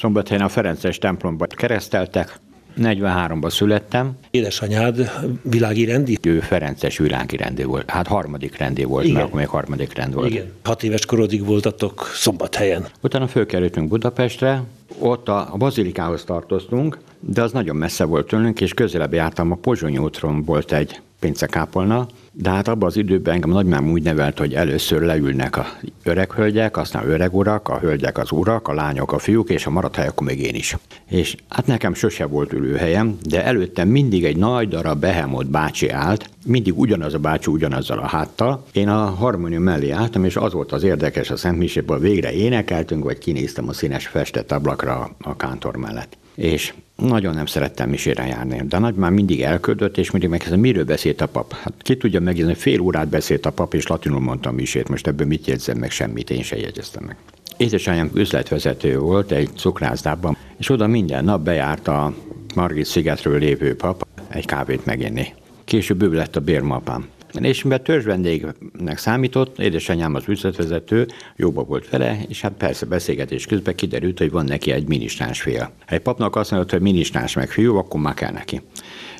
Szombathelyen a Ferences templomba kereszteltek, 43-ban születtem. Édesanyád világirendi? Ő Ferences világirendi volt. Hát harmadik rendi volt, igen. Mert akkor még harmadik rend volt. Igen. 6 éves korodig voltatok Szombathelyen. Utána fölkerültünk Budapestre, ott a bazilikához tartoztunk, de az nagyon messze volt tőlünk, és közelebb jártam, a Pozsony útron volt egy pincekápolna, de hát abban az időben engem nagymám úgy nevelt, hogy először leülnek az öreg hölgyek, aztán öreg urak, a hölgyek az urak, a lányok a fiúk, és a maradt hely akkor még én is. És hát nekem sose volt ülőhelyem, de előttem mindig egy nagy darab behemót bácsi állt, mindig ugyanaz a bácsi ugyanazzal a háttal. Én a harmónium mellé álltam, és az volt az érdekes a szentmiséből, végre énekeltünk, vagy kinéztem a színes festett ablakra a kántor mellett. És nagyon nem szerettem misére járni, de nagymám mindig elköldött, és mindig megkezdtem, miről beszélt a pap? Hát ki tudja megjegyezni, fél órát beszélt a pap, és latinul mondta a misét, most ebből mit jegyzem meg, semmit, én sem jegyeztem meg. Édesanyám üzletvezető volt egy cukrászdában, és oda minden nap bejárt a Margit Szigetről lévő pap egy kávét meginni. Később ő lett a bérmapám. És mert törzsvendégnek számított, édesanyám az üzletvezető, jóba volt vele, és hát persze beszélgetés közben kiderült, hogy van neki egy minisztráns fia. Egy papnak azt mondott, hogy minisztráns meg fiú, akkor már kell neki.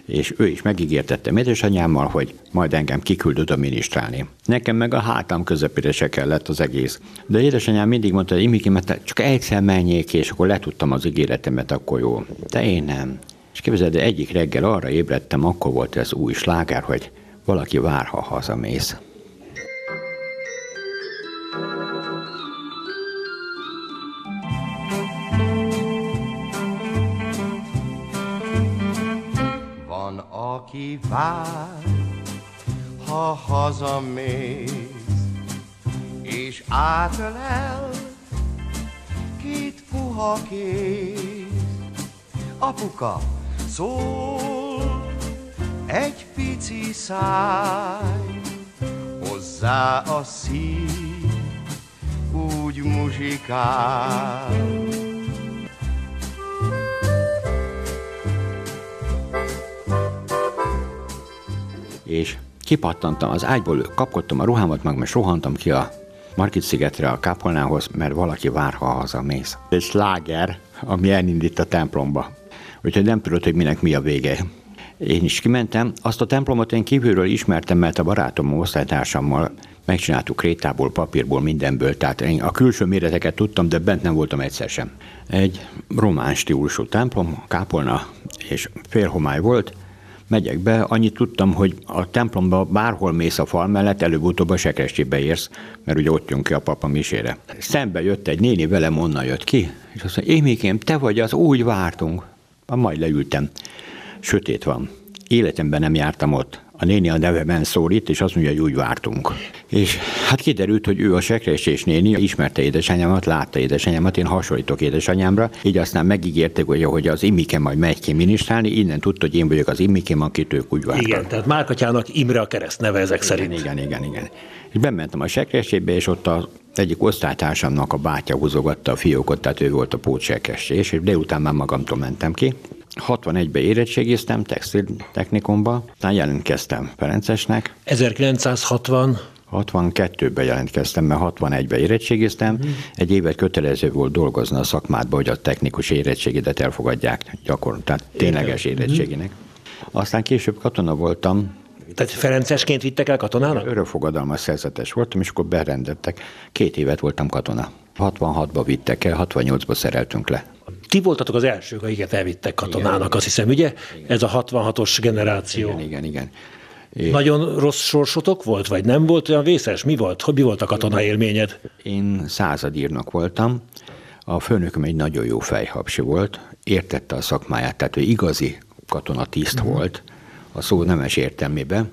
És ő is megígértettem édesanyámmal, hogy majd engem kiküldöd a minisztrálni. Nekem meg a hátam közepére se kellett az egész. De édesanyám mindig mondta, hogy Imikém, mert csak egyszer menjék, és akkor letudtam az ígéretemet, akkor jó. De én nem. És képzeld, egyik reggel arra ébredtem, akkor volt ez új sláger, hogy valaki vár, ha hazamész. Van, aki vár, ha hazamész, és átölel két puha kéz. Apuka, szól egy pici száj, hozzá a szív úgy muzsikál. És kipattantam az ágyból, kapkodtam a ruhámat, meg most rohantam ki a Margit Szigetre, a kápolnához, mert valaki vár, ha hazamész. Ez sláger, ami elindít a templomba. Úgyhogy nem tudod, hogy minek mi a vége. Én is kimentem, azt a templomot én kívülről ismertem, mert a barátom, osztálytársammal megcsináltuk rétából, papírból, mindenből, tehát én a külső méreteket tudtam, de bent nem voltam egyszer sem. Egy román stílusú templom, kápolna és félhomály volt, megyek be, annyit tudtam, hogy a templomba bárhol mész a fal mellett, előbb-utóbb a sekrestyébe érsz, mert ugye ott jön ki a papa misére. Szembe jött egy néni velem, onnan jött ki, és azt mondja, Émikém, te vagy az, úgy vártunk. Majd leültem. Sötét van. Életemben nem jártam ott. A néni a nevemben szólít, és azt mondja, hogy úgy vártunk. És hát kiderült, hogy ő a sekrestyés néni, ismerte édesanyámat, látta édesanyámat, én hasonlítok édesanyámra, így aztán megígérték, hogy az Imike majd megy ki minisztrálni, innen tudta, hogy én vagyok az Imikém, akit ők úgy vártak. Igen, tehát Márk atyának Imre a keresztneve ezek szerint. Igen. És bementem a sekrestyébe, és ott az egyik osztálytársamnak a bátyja húzogatta a fiókot, tehát ő volt a pótsekrestyés, és délután már magamtól mentem ki. 61-ben érettségiztem Textil Technikumba, aztán jelentkeztem Ferencesnek. 1960? 62-ben jelentkeztem, mert 61-ben érettségiztem. Egy évet kötelező volt dolgozni a szakmádba, hogy a technikus érettségidet elfogadják gyakorlatilag, tehát tényleges érettséginek. Aztán később katona voltam. Tehát Ferencesként vittek el katonának? Örökfogadalmas szerzetes voltam, és akkor berendeltek. 2 évet voltam katona. 66-ba vittek el, 68-ba szereltünk le. Ti voltatok az elsők, akiket elvittek katonának, igen, azt hiszem, ugye? Igen. Ez a 66-os generáció. Igen. Én... Nagyon rossz sorsotok volt, vagy nem volt olyan vészes? Mi volt? Mi volt a katona élményed? Én századírnok voltam. A főnököm egy nagyon jó fejhapsi volt. Értette a szakmáját, tehát ő igazi katonatiszt volt. A szó nemes értelmében.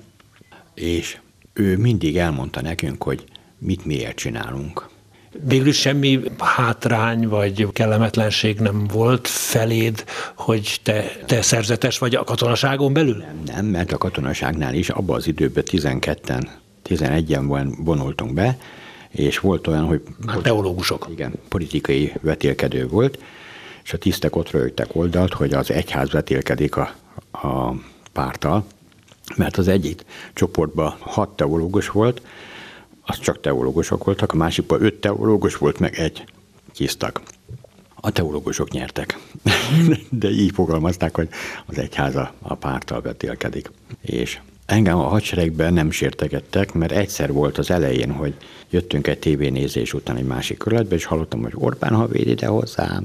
És ő mindig elmondta nekünk, hogy mit miért csinálunk. Végül semmi hátrány vagy kellemetlenség nem volt feléd, hogy te szerzetes vagy a katonaságon belül? Nem, mert a katonaságnál is abban az időben 12-en, 11-en vonultunk be, és volt olyan, hogy... Hát teológusok. Igen, politikai vetélkedő volt, és a tisztek ott rögtek oldalt, hogy az egyház vetélkedik a párttal, mert az egyik csoportban 6 teológus volt, az csak teológusok voltak, a másikban 5 teológus volt, meg egy tisztak. A teológusok nyertek, de így fogalmazták, hogy az egyháza a párttal vetélkedik. És engem a hadseregben nem sértegettek, mert egyszer volt az elején, hogy jöttünk egy tévénézés után egy másik körletbe, és hallottam, hogy Orbán havéd ide hozzám.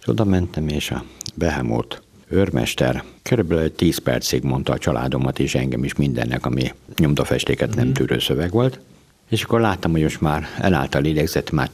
És oda mentem, és a behemót őrmester körülbelül 10 percig mondta a családomat és engem is mindennek, ami nyomdafestéket nem tűrő szöveg volt. És akkor láttam, hogy most már elállt a lélegzet, már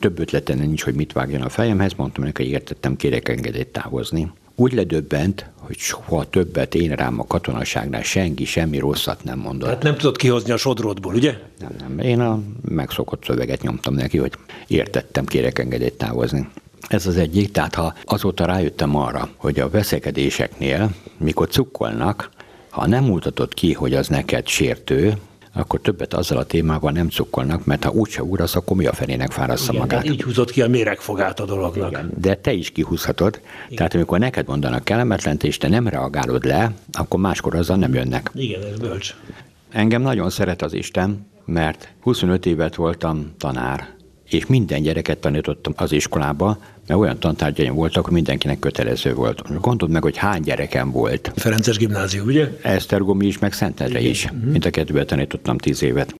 több ötleten nincs, hogy mit vágjon a fejemhez, mondtam neki, hogy értettem, kérek engedélyt távozni. Úgy ledöbbent, hogy soha többet én rám a katonaságnál senki semmi rosszat nem mondott. Hát nem tudod kihozni a sodrodból, ugye? Nem. Én a megszokott szöveget nyomtam neki, hogy értettem, kérek engedélyt távozni. Ez az egyik, tehát ha azóta rájöttem arra, hogy a veszekedéseknél, mikor cukkolnak, ha nem mutatod ki, hogy az neked sértő, akkor többet azzal a témával nem cukkolnak, mert ha úgyse úrasz, akkor mi a felének fárassza magát. Így húzott ki a méregfogát a dolognak. Igen, de te is kihúzhatod. Igen. Tehát amikor neked mondanak kellemetlent, és te nem reagálod le, akkor máskor azzal nem jönnek. Igen, ez bölcs. Engem nagyon szeret az Isten, mert 25 évet voltam tanár, és minden gyereket tanítottam az iskolába, mert olyan tantárgyaim voltak, hogy mindenkinek kötelező volt. Gondold meg, hogy hány gyerekem volt. Ferences gimnázium, ugye? Esztergomi is, meg Szentendre is. Mind a kettőben tanítottam 10 évet.